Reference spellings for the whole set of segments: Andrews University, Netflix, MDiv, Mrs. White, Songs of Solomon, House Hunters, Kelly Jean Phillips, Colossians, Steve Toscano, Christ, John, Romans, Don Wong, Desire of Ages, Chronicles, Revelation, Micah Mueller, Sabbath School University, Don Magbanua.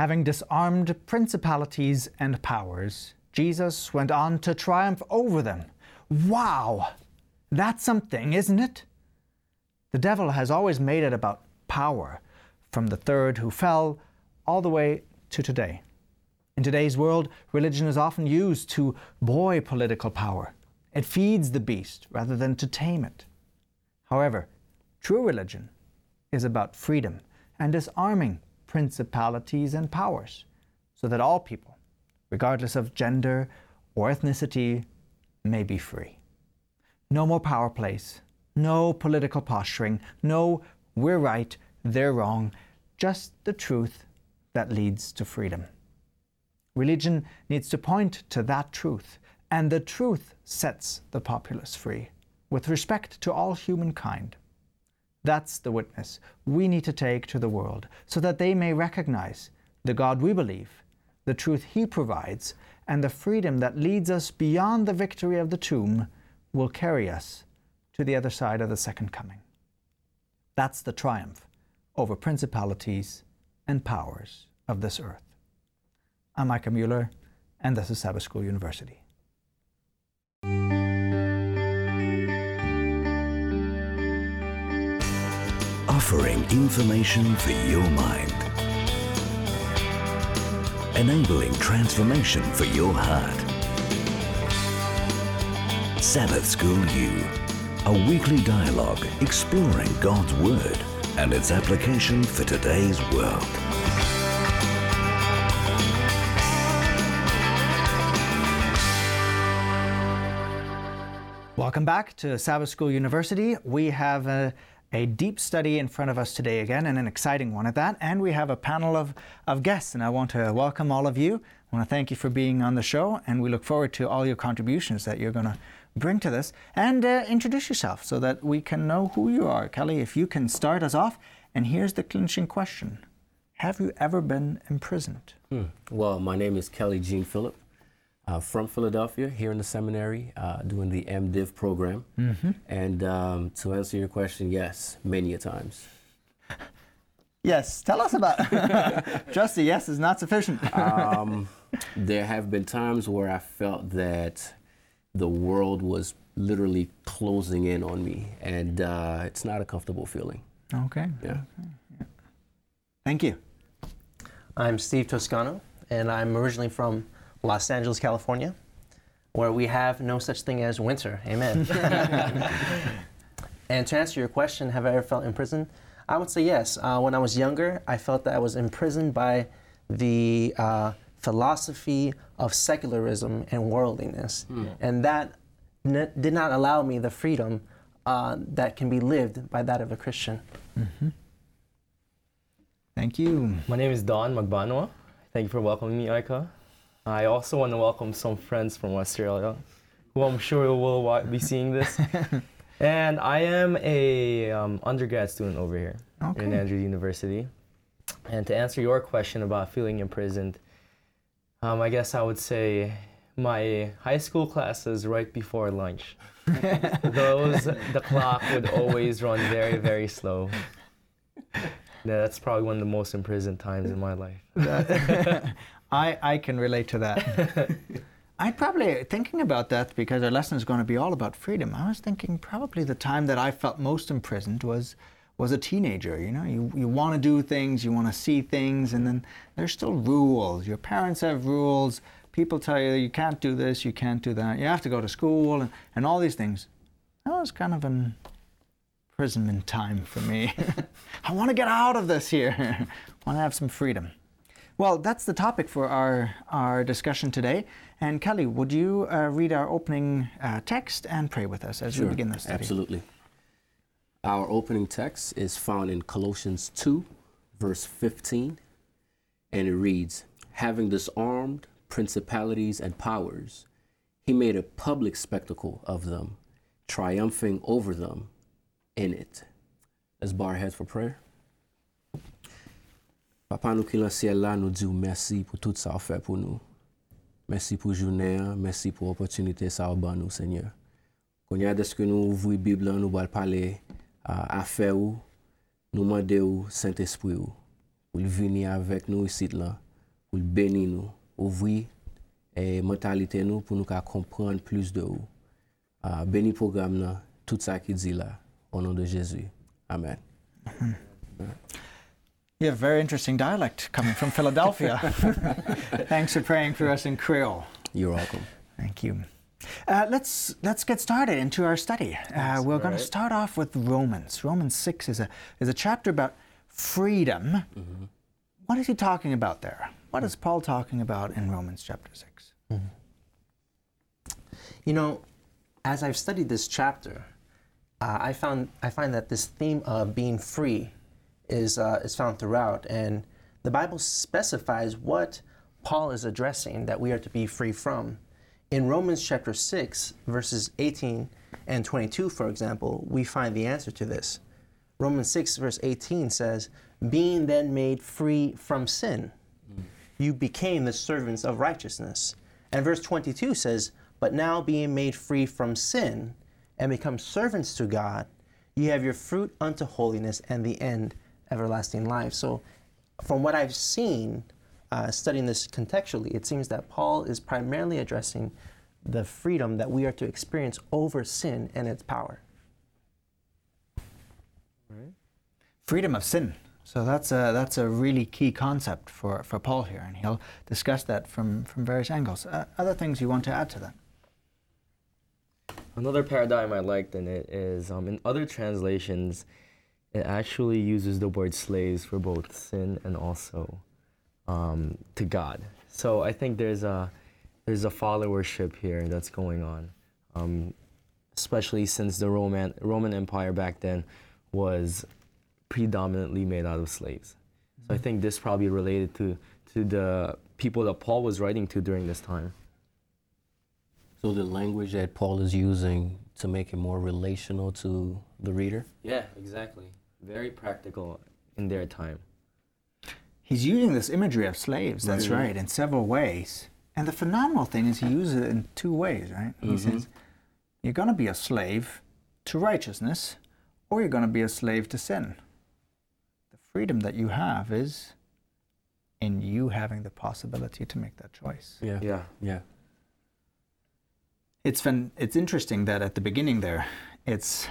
Having disarmed principalities and powers, Jesus went on to triumph over them. Wow! That's something, isn't it? The devil has always made it about power, from the third who fell all the way to today. In today's world, religion is often used to buoy political power. It feeds the beast rather than to tame it. However, true religion is about freedom and disarming principalities and powers, so that all people, regardless of gender or ethnicity, may be free. No more power plays, no political posturing, no we're right, they're wrong, just the truth that leads to freedom. Religion needs to point to that truth, and the truth sets the populace free, with respect to all humankind. That's the witness we need to take to the world, so that they may recognize the God we believe, the truth He provides, and the freedom that leads us beyond the victory of the tomb will carry us to the other side of the second coming. That's the triumph over principalities and powers of this earth. I'm Micah Mueller, and this is Sabbath School University. Offering information for your mind. Enabling transformation for your heart. Sabbath School U, a weekly dialogue exploring God's Word and its application for today's world. Welcome back to Sabbath School University. We have a deep study in front of us today again, and an exciting one at that. And we have a panel of guests, and I want to welcome all of you. I want to thank you for being on the show, and we look forward to all your contributions that you're going to bring to this. And introduce yourself so that we can know who you are. Kelly, if you can start us off. And here's the clinching question. Have you ever been imprisoned? Well, my name is Kelly Jean Phillips. From Philadelphia, here in the seminary, doing the MDiv program. Mm-hmm. And to answer your question, yes, many a times. Yes, tell us about it. Just a yes is not sufficient. There have been times where I felt that the world was literally closing in on me, and it's not a comfortable feeling. Okay. Yeah. Okay. Yeah. Thank you. I'm Steve Toscano, and I'm originally from Los Angeles, California, where we have no such thing as winter. Amen. And to answer your question, have I ever felt imprisoned? I would say yes. When I was younger, I felt that I was imprisoned by the philosophy of secularism and worldliness. Mm. And that did not allow me the freedom that can be lived by that of a Christian. Mm-hmm. Thank you. My name is Don Magbanua. Thank you for welcoming me, Aika. I also want to welcome some friends from Australia, who I'm sure will be seeing this. And I am a undergrad student over here in Andrews University. And to answer your question about feeling imprisoned, I guess I would say my high school classes right before lunch. The clock would always run very, very slow. Yeah, that's probably one of the most imprisoned times in my life. I can relate to that. I probably, thinking about that, because our lesson is going to be all about freedom, I was thinking probably the time that I felt most imprisoned was a teenager. You know, you want to do things, you want to see things, and then there's still rules. Your parents have rules. People tell you you can't do this, you can't do that. You have to go to school, and all these things. That was kind of an imprisonment time for me. I want to get out of this here. I want to have some freedom. Well, that's the topic for our discussion today. And Kelly, would you read our opening text and pray with us as we begin this study? Absolutely. Our opening text is found in Colossians 2, verse 15, and it reads, "Having disarmed principalities and powers, he made a public spectacle of them, triumphing over them in it." Let's bow our heads for prayer. Papa, nous qui dans le ciel là, nous disons merci pour tout ça fait pour nous. Merci pour journée, merci pour opportunité ça ban nous, Seigneur. Qu'on y a de ce que nous ouvrir Bible, nous va parler à faire ou nous demander au Saint-Esprit ou pour venir avec nous ici là, pour bénir nous, ouvrir et mentalité nous pour nous comprendre plus de vous. Béni programme là, tout ça qui dit là au nom de Jésus. Amen. Mm-hmm. Yeah, very interesting dialect coming from Philadelphia. Thanks for praying for us in Creole. You're welcome. Thank you. Let's get started into our study. We're going to start off with Romans. Romans 6 is a chapter about freedom. Mm-hmm. What is he talking about there? What is Paul talking about in Romans chapter 6? Mm-hmm. You know, as I've studied this chapter, I find that this theme of being free is found throughout, and the Bible specifies what Paul is addressing that we are to be free from. In Romans chapter 6, verses 18 and 22, for example, we find the answer to this. Romans 6, verse 18 says, "Being then made free from sin, you became the servants of righteousness." And verse 22 says, "But now being made free from sin and become servants to God, you have your fruit unto holiness and the end everlasting life." So from what I've seen, studying this contextually, it seems that Paul is primarily addressing the freedom that we are to experience over sin and its power. Right. Freedom of sin. So that's a really key concept for Paul here, and he'll discuss that from various angles. Other things you want to add to that? Another paradigm I liked in it is in other translations, it actually uses the word slaves for both sin and also to God. So I think there's a followership here that's going on, especially since the Roman Empire back then was predominantly made out of slaves. Mm-hmm. So I think this probably related to the people that Paul was writing to during this time. So the language that Paul is using to make it more relational to the reader? Yeah, exactly. Very practical in their time. He's using this imagery of slaves, that's right, in several ways. And the phenomenal thing is he uses it in two ways, right? He says, you're going to be a slave to righteousness, or you're going to be a slave to sin. The freedom that you have is in you having the possibility to make that choice. Yeah. It's interesting that at the beginning there, it's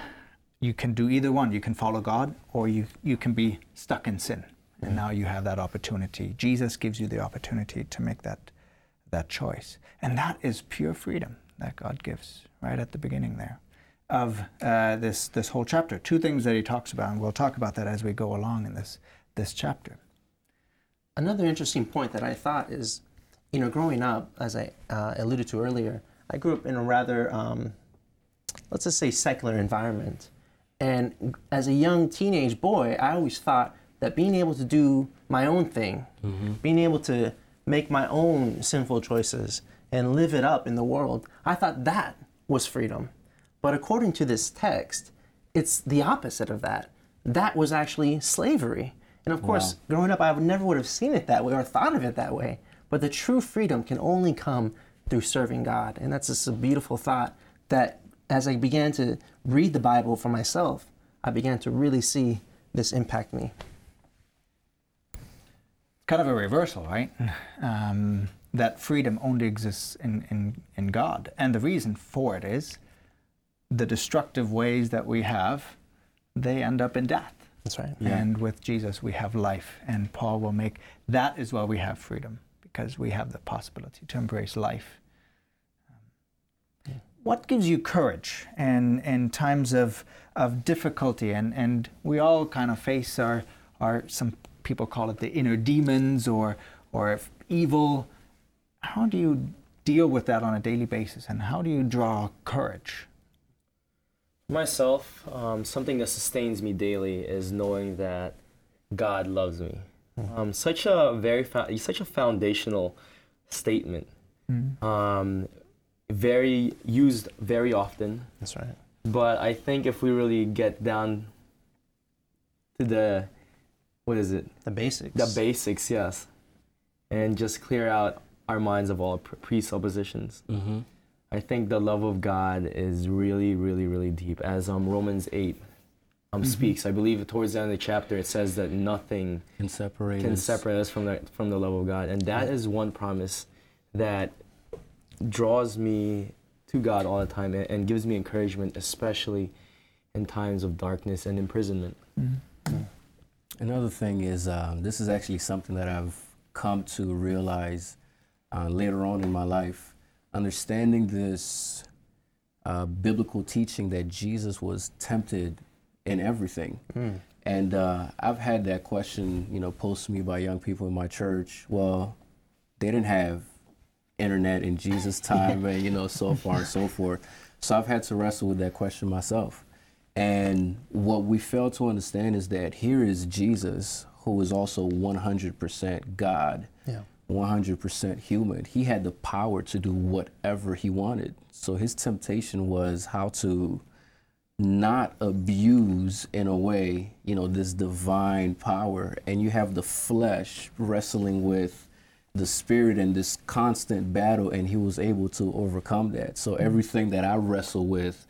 you can do either one. You can follow God, or you can be stuck in sin. Mm-hmm. And now you have that opportunity. Jesus gives you the opportunity to make that choice. And that is pure freedom that God gives right at the beginning there of this whole chapter. Two things that he talks about, and we'll talk about that as we go along in this chapter. Another interesting point that I thought is, you know, growing up, as I alluded to earlier, I grew up in a rather, let's just say, secular environment. And as a young teenage boy, I always thought that being able to do my own thing, being able to make my own sinful choices and live it up in the world, I thought that was freedom. But according to this text, it's the opposite of that. That was actually slavery. And of course, growing up, I never would have seen it that way or thought of it that way. But the true freedom can only come through serving God. And that's just a beautiful thought that as I began to read the Bible for myself, I began to really see this impact me. Kind of a reversal, right? That freedom only exists in God. And the reason for it is the destructive ways that we have, they end up in death. That's right. Yeah. And with Jesus, we have life. And Paul will make that is why we have freedom, because we have the possibility to embrace life. What gives you courage in times of difficulty? And we all kind of face our some people call it the inner demons or evil. How do you deal with that on a daily basis? And how do you draw courage? Myself, something that sustains me daily is knowing that God loves me. Such a foundational statement, very used very often. That's right. But I think if we really get down to the basics. The basics, yes, and just clear out our minds of all presuppositions. Mm-hmm. I think the love of God is really, really, really deep, as Romans 8 speaks. I believe towards the end of the chapter it says that nothing can separate us from the love of God. And that is one promise that draws me to God all the time and gives me encouragement, especially in times of darkness and imprisonment. Another thing is, this is actually something that I've come to realize later on in my life, understanding this biblical teaching that Jesus was tempted in everything. And I've had that question, you know, posed to me by young people in my church. Well, they didn't have internet in Jesus' time, and, you know, so far and so forth. So I've had to wrestle with that question myself. And what we fail to understand is that here is Jesus, who is also 100% God, 100% human. He had the power to do whatever he wanted. So his temptation was how to not abuse, in a way, you know, this divine power. And you have the flesh wrestling with the spirit in this constant battle, and he was able to overcome that. So everything that I wrestle with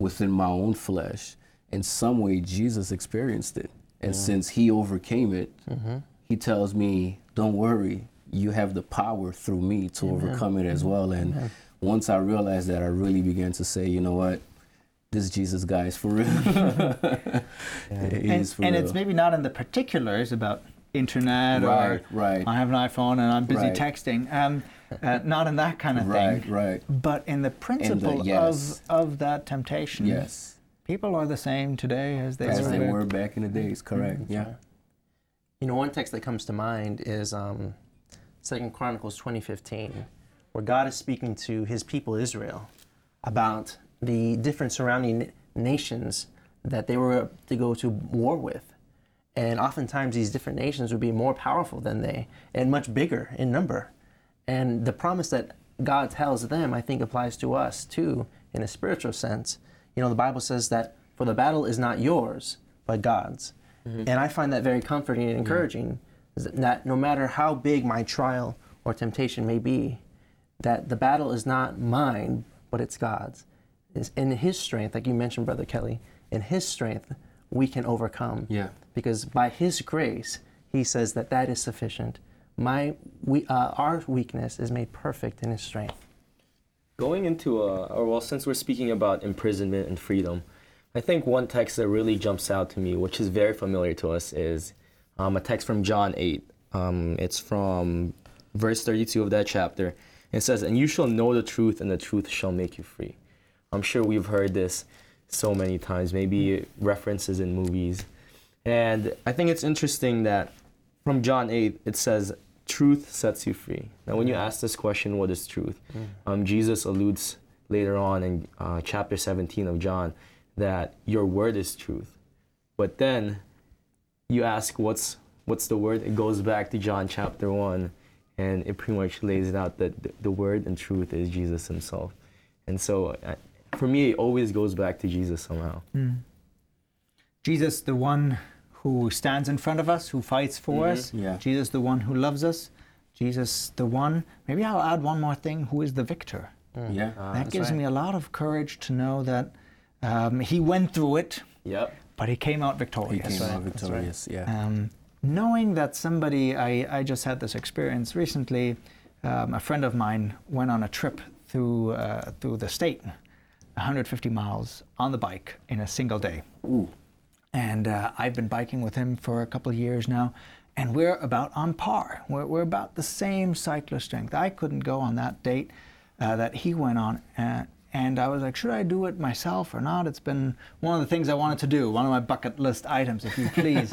within my own flesh, in some way Jesus experienced it. And since he overcame it, he tells me, don't worry, you have the power through me to overcome it as well. And once I realized that, I really began to say, you know what, this Jesus guy is for real. It's maybe not in the particulars about internet or I have an iPhone and I'm busy texting. Not in that kind of thing. But in the principle of that temptation. People are the same today as they were back in the days, correct. You know, one text that comes to mind is 2 Chronicles 20:15, where God is speaking to his people Israel about the different surrounding nations that they were to go to war with. And oftentimes these different nations would be more powerful than they and much bigger in number. And the promise that God tells them, I think, applies to us too in a spiritual sense. You know, the Bible says that for the battle is not yours, but God's. And I find that very comforting and encouraging, that no matter how big my trial or temptation may be, that the battle is not mine, but it's God's. It's in his strength, like you mentioned, Brother Kelly, in his strength, we can overcome. Because by his grace, he says that is sufficient. Our weakness is made perfect in his strength. Going into since we're speaking about imprisonment and freedom, I think one text that really jumps out to me, which is very familiar to us, is a text from John 8. It's from verse 32 of that chapter. It says, "And you shall know the truth, and the truth shall make you free." I'm sure we've heard this so many times, maybe references in movies. And I think it's interesting that from John 8, it says, "Truth sets you free." Now, when you ask this question, what is truth? Jesus alludes later on in chapter 17 of John that your word is truth. But then you ask, what's the word? It goes back to John chapter 1, and it pretty much lays it out that the word and truth is Jesus himself. And so for me, it always goes back to Jesus somehow. Jesus, the one who stands in front of us, who fights for us. Jesus, the one who loves us. Jesus, the one, maybe I'll add one more thing, who is the victor. That gives me a lot of courage to know that he went through it, but he came out victorious. Knowing that somebody, I just had this experience recently, a friend of mine went on a trip through the state, 150 miles on the bike in a single day. And I've been biking with him for a couple of years now, and we're about on par. We're about the same cyclist strength. I couldn't go on that date that he went on, and I was like, should I do it myself or not? It's been one of the things I wanted to do, one of my bucket list items, if you please.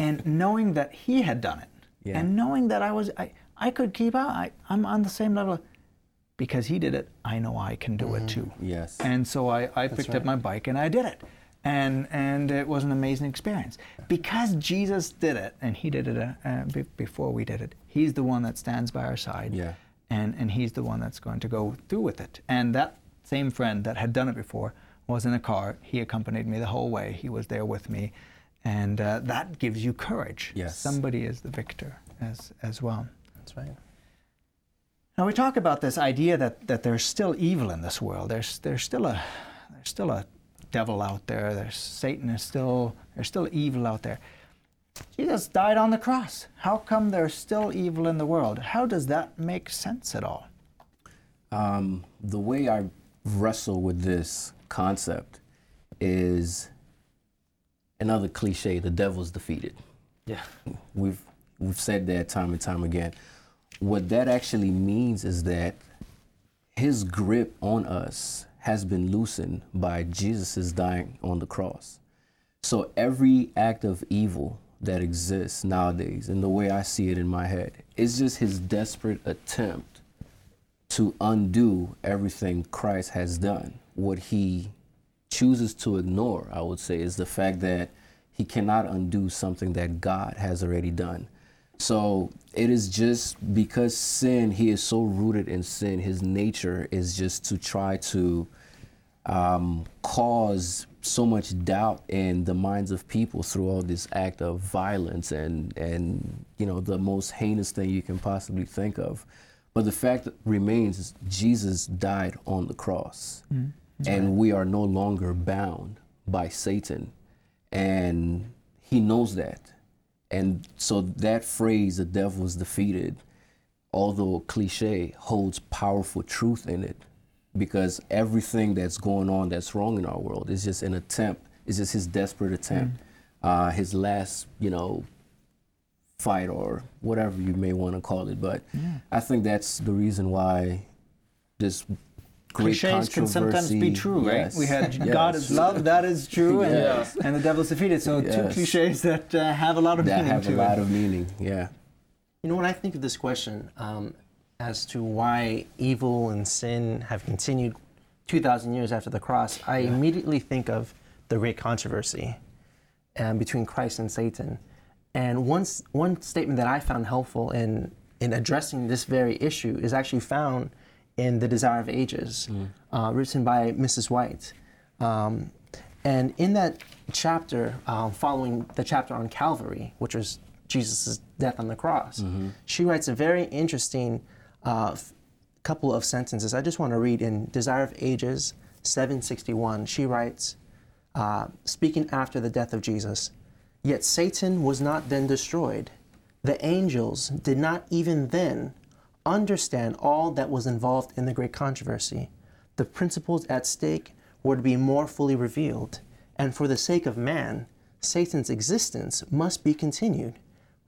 And knowing that he had done it, and knowing that I could keep up, I'm on the same level. Because he did it, I know I can do it too. And so I picked up my bike and I did it. And it was an amazing experience. Because Jesus did it, and he did it before we did it, he's the one that stands by our side. And he's the one that's going to go through with it. And that same friend that had done it before was in a car. He accompanied me the whole way. He was there with me. And that gives you courage. Somebody is the victor as well. That's right. Now we talk about this idea that there's still evil in this world. There's still a devil out there. There's Satan. There's still evil out there. Jesus died on the cross. How come there's still evil in the world? How does that make sense at all? The way I wrestle with this concept is another cliche: the devil's defeated. Yeah, we've said that time and time again. What that actually means is that his grip on us has been loosened by Jesus' dying on the cross. So every act of evil that exists nowadays, and the way I see it in my head, is just his desperate attempt to undo everything Christ has done. What he chooses to ignore, I would say, is the fact that he cannot undo something that God has already done. So it is just because sin, he is so rooted in sin, his nature is just to try to cause so much doubt in the minds of people through all this act of violence and you know, the most heinous thing you can possibly think of. But the fact remains is Jesus died on the cross. Mm, and right. We are no longer bound by Satan. And he knows that. And so that phrase, the devil is defeated, although cliche, holds powerful truth in it, because everything that's going on that's wrong in our world is just an attempt, it's just his desperate attempt, his last, fight or whatever you may want to call it. But I think that's the reason why this great cliches can sometimes be true, yes. Right? We had God is love, that is true, yes. and the devil's defeated. So yes. Two cliches that have a lot of meaning. That have a lot of meaning, yeah. When I think of this question as to why evil and sin have continued 2,000 years after the cross, I immediately think of the great controversy between Christ and Satan. And one statement that I found helpful in addressing this very issue is actually found in The Desire of Ages, written by Mrs. White. And in that chapter, following the chapter on Calvary, which was Jesus' death on the cross, she writes a very interesting couple of sentences. I just want to read in Desire of Ages 761. She writes, speaking after the death of Jesus, "Yet Satan was not then destroyed. The angels did not even then understand all that was involved in the great controversy. The principles at stake were to be more fully revealed, and for the sake of man, Satan's existence must be continued.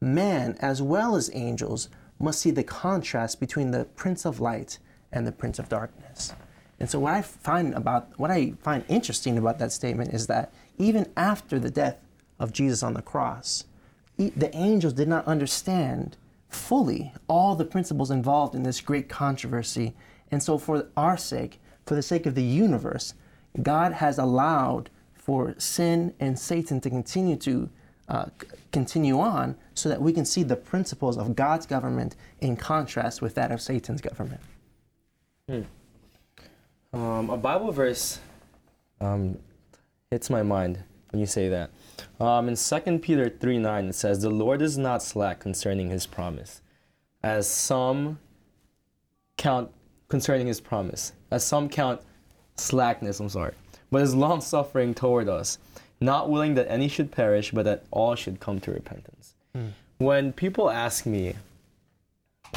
Man, as well as angels, must see the contrast between the Prince of Light and the Prince of Darkness." And so what I find interesting about that statement is that even after the death of Jesus on the cross, the angels did not understand fully all the principles involved in this great controversy. And so for our sake, for the sake of the universe, God has allowed for sin and Satan to continue on so that we can see the principles of God's government in contrast with that of Satan's government. A Bible verse hits my mind when you say that. In 2 Peter 3:9, it says, "The Lord is not slack concerning his promise, as some count slackness, but is long-suffering toward us, not willing that any should perish, but that all should come to repentance." When people ask me,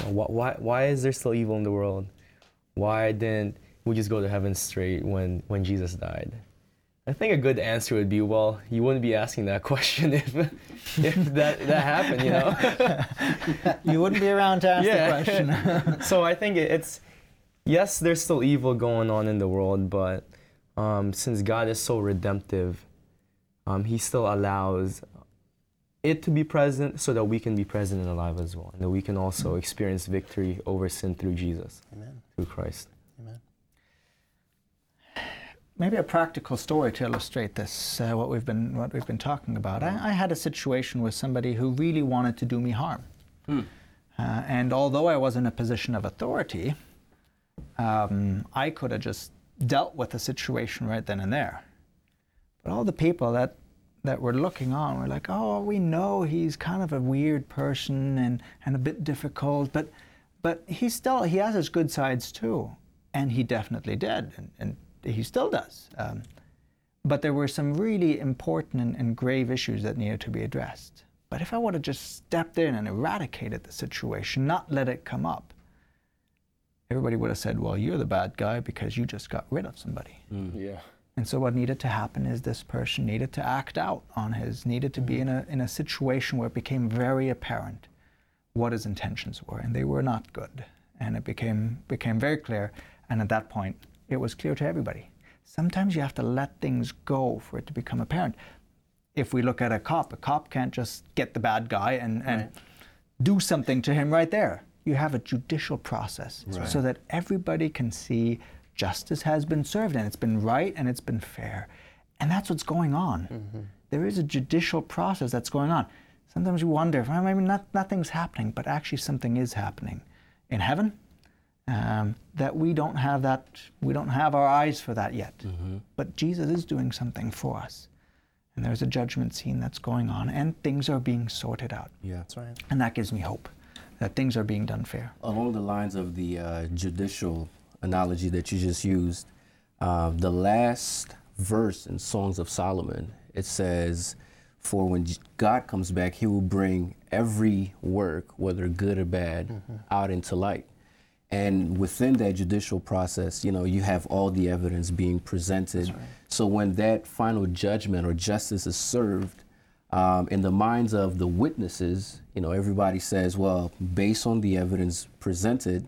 why is there still evil in the world? Why didn't we just go to heaven straight when Jesus died? I think a good answer would be, well, you wouldn't be asking that question if that happened, You wouldn't be around to ask the question. So I think it's, yes, there's still evil going on in the world, but since God is so redemptive, he still allows it to be present so that we can be present and alive as well, and that we can also experience victory over sin through Jesus, through Christ. Amen. Maybe a practical story to illustrate this, what we've been talking about. I had a situation with somebody who really wanted to do me harm, and although I was in a position of authority, I could have just dealt with the situation right then and there. But all the people that were looking on were like, "Oh, we know he's kind of a weird person and a bit difficult, but he has his good sides too," and he definitely did. And he still does. But there were some really important and grave issues that needed to be addressed. But if I would have just stepped in and eradicated the situation, not let it come up, everybody would have said, well, you're the bad guy because you just got rid of somebody. Mm. Yeah. And so what needed to happen is this person needed to act out on his, needed to be in a situation where it became very apparent what his intentions were, and they were not good. And it became very clear, and at that point, it was clear to everybody. Sometimes you have to let things go for it to become apparent. If we look at a cop can't just get the bad guy and right. do something to him right there. You have a judicial process right. so that everybody can see justice has been served, and it's been right, and it's been fair. And that's what's going on. Mm-hmm. There is a judicial process that's going on. Sometimes you wonder, if nothing's happening, but actually something is happening in heaven, that we don't have that, we don't have our eyes for that yet. Mm-hmm. But Jesus is doing something for us. And there's a judgment scene that's going on, and things are being sorted out. Yeah, that's right. And that gives me hope that things are being done fair. Along the lines of the judicial analogy that you just used, the last verse in Songs of Solomon, it says, for when God comes back, he will bring every work, whether good or bad, mm-hmm. out into light. And within that judicial process, you know, you have all the evidence being presented. Right. So when that final judgment or justice is served, in the minds of the witnesses, you know, everybody says, well, based on the evidence presented,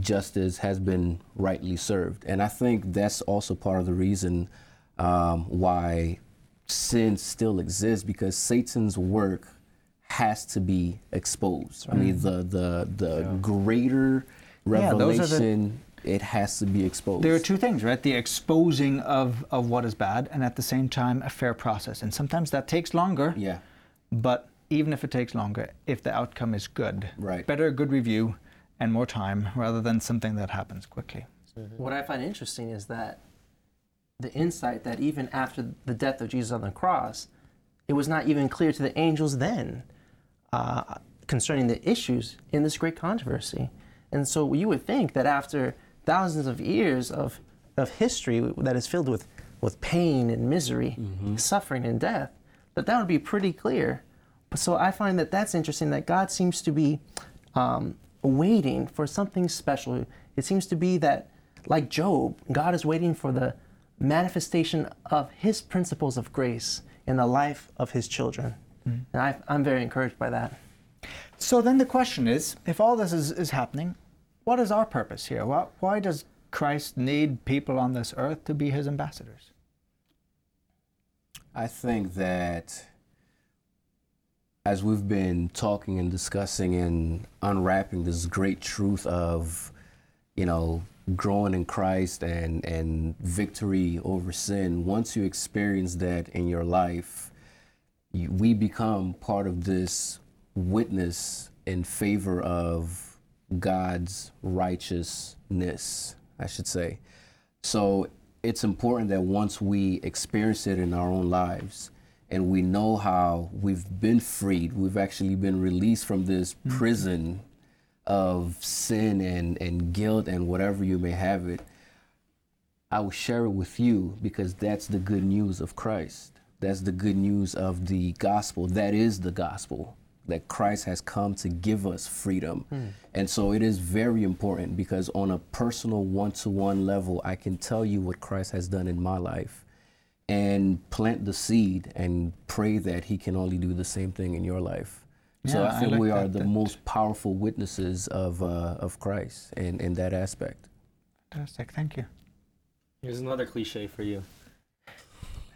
justice has been rightly served. And I think that's also part of the reason why sin still exists, because Satan's work has to be exposed. Right. I mean, the yeah. greater revelation, it has to be exposed. There are two things, right? The exposing of what is bad, and at the same time, a fair process. And sometimes that takes longer. Yeah. But even if it takes longer, if the outcome is good, right. better a good review and more time rather than something that happens quickly. Mm-hmm. What I find interesting is that the insight that even after the death of Jesus on the cross, it was not even clear to the angels then concerning the issues in this great controversy. And so you would think that after thousands of years of history that is filled with pain and misery, mm-hmm. suffering and death, that would be pretty clear. So I find that that's interesting, that God seems to be waiting for something special. It seems to be that, like Job, God is waiting for the manifestation of his principles of grace in the life of his children. Mm-hmm. And I'm very encouraged by that. So then the question is, if all this is happening, what is our purpose here? Why does Christ need people on this earth to be his ambassadors? I think that as we've been talking and discussing and unwrapping this great truth of, you know, growing in Christ and victory over sin, once you experience that in your life, we become part of this witness in favor of God's righteousness, I should say. So it's important that once we experience it in our own lives and we know how we've been freed, we've actually been released from this mm-hmm. prison of sin and guilt and whatever you may have it, I will share it with you, because that's the good news of Christ. That's the good news of the gospel. That is the gospel, that Christ has come to give us freedom. Mm. And so it is very important, because on a personal one-to-one level, I can tell you what Christ has done in my life and plant the seed and pray that he can only do the same thing in your life. Yeah, so I think we are the most powerful witnesses of Christ in that aspect. Fantastic, thank you. Here's another cliche for you.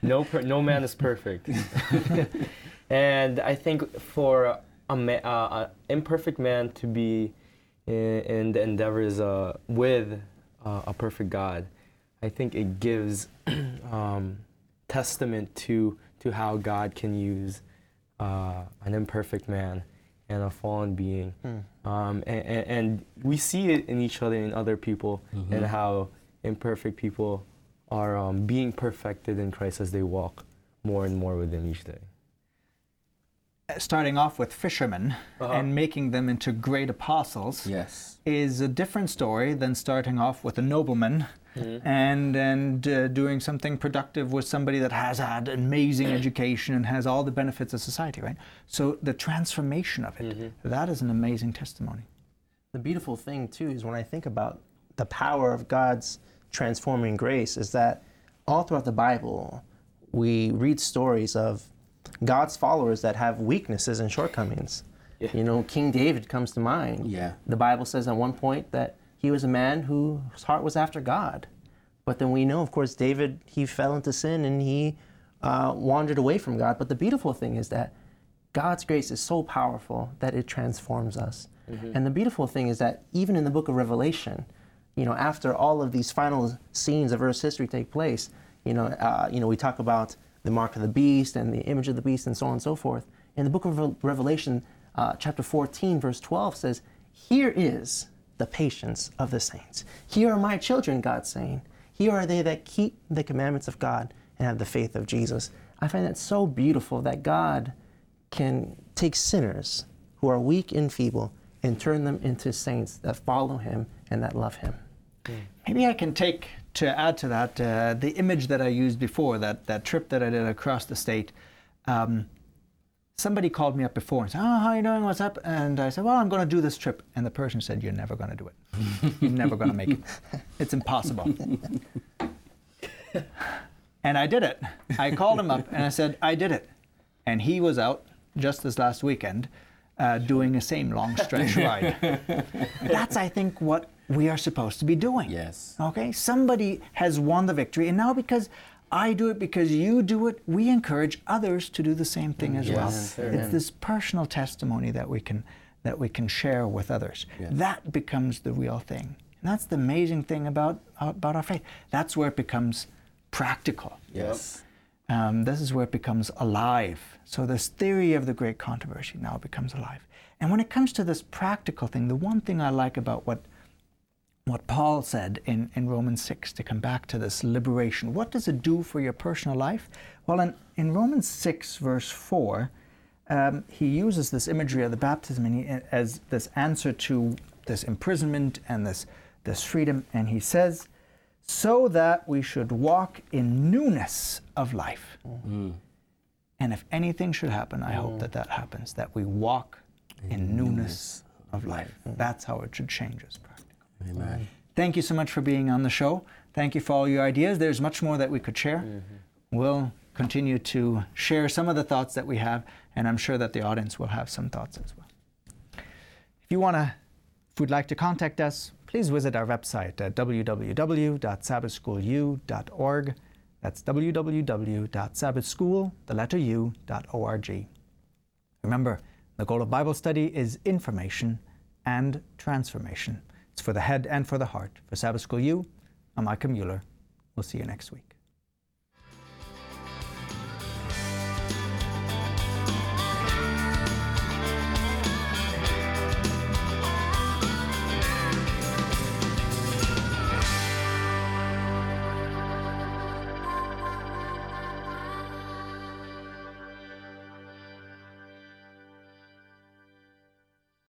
No man is perfect. And I think for an imperfect man to be in the endeavors with a perfect God, I think it gives testament to how God can use an imperfect man and a fallen being. Mm. And we see it in each other and other people, mm-hmm. and how imperfect people are being perfected in Christ as they walk more and more with him each day. Starting off with fishermen and making them into great apostles is a different story than starting off with a nobleman mm-hmm. and doing something productive with somebody that has had amazing education and has all the benefits of society, right? So the transformation of it, mm-hmm. that is an amazing testimony. The beautiful thing, too, is when I think about the power of God's transforming grace is that all throughout the Bible, we read stories of God's followers that have weaknesses and shortcomings. Yeah. You know, King David comes to mind. Yeah. The Bible says at one point that he was a man whose heart was after God. But then we know, of course, David, he fell into sin and he wandered away from God. But the beautiful thing is that God's grace is so powerful that it transforms us. Mm-hmm. And the beautiful thing is that even in the book of Revelation, you know, after all of these final scenes of Earth's history take place, you know, we talk about the mark of the beast and the image of the beast and so on and so forth. In the book of Revelation, chapter 14, verse 12 says, "Here is the patience of the saints. Here are my children," God's saying. "Here are they that keep the commandments of God and have the faith of Jesus." I find that so beautiful that God can take sinners who are weak and feeble and turn them into saints that follow him and that love him. Maybe I can take, to add to that, the image that I used before, that trip that I did across the state. Somebody called me up before and said, "Oh, how are you doing? What's up?" And I said, "Well, I'm going to do this trip." And the person said, "You're never going to do it. You're never going to make it. It's impossible." And I did it. I called him up and I said, "I did it." And he was out just this last weekend doing the same long stretch ride. That's, I think, what we are supposed to be doing. Yes. Okay? Somebody has won the victory, and now because I do it, because you do it, we encourage others to do the same thing as yes. well. Amen. It's this personal testimony that we can share with others. Yes. That becomes the real thing. And that's the amazing thing about our faith. That's where it becomes practical. Yes. This is where it becomes alive. So this theory of the great controversy now becomes alive. And when it comes to this practical thing, the one thing I like about what Paul said in Romans 6, to come back to this liberation. What does it do for your personal life? Well, in Romans 6, verse 4, he uses this imagery of the baptism as this answer to this imprisonment and this freedom. And he says, "So that we should walk in newness of life." Mm-hmm. And if anything should happen, I hope that happens, that we walk in newness of life. Mm-hmm. That's how it should change us. Amen. Thank you so much for being on the show. Thank you for all your ideas. There's much more that we could share. Mm-hmm. We'll continue to share some of the thoughts that we have, and I'm sure that the audience will have some thoughts as well. If you'd like to contact us, please visit our website at www.sabbathschoolu.org. That's www.sabbathschool.org. Remember, the goal of Bible study is information and transformation. It's for the head and for the heart. For Sabbath School U, I'm Micah Mueller. We'll see you next week.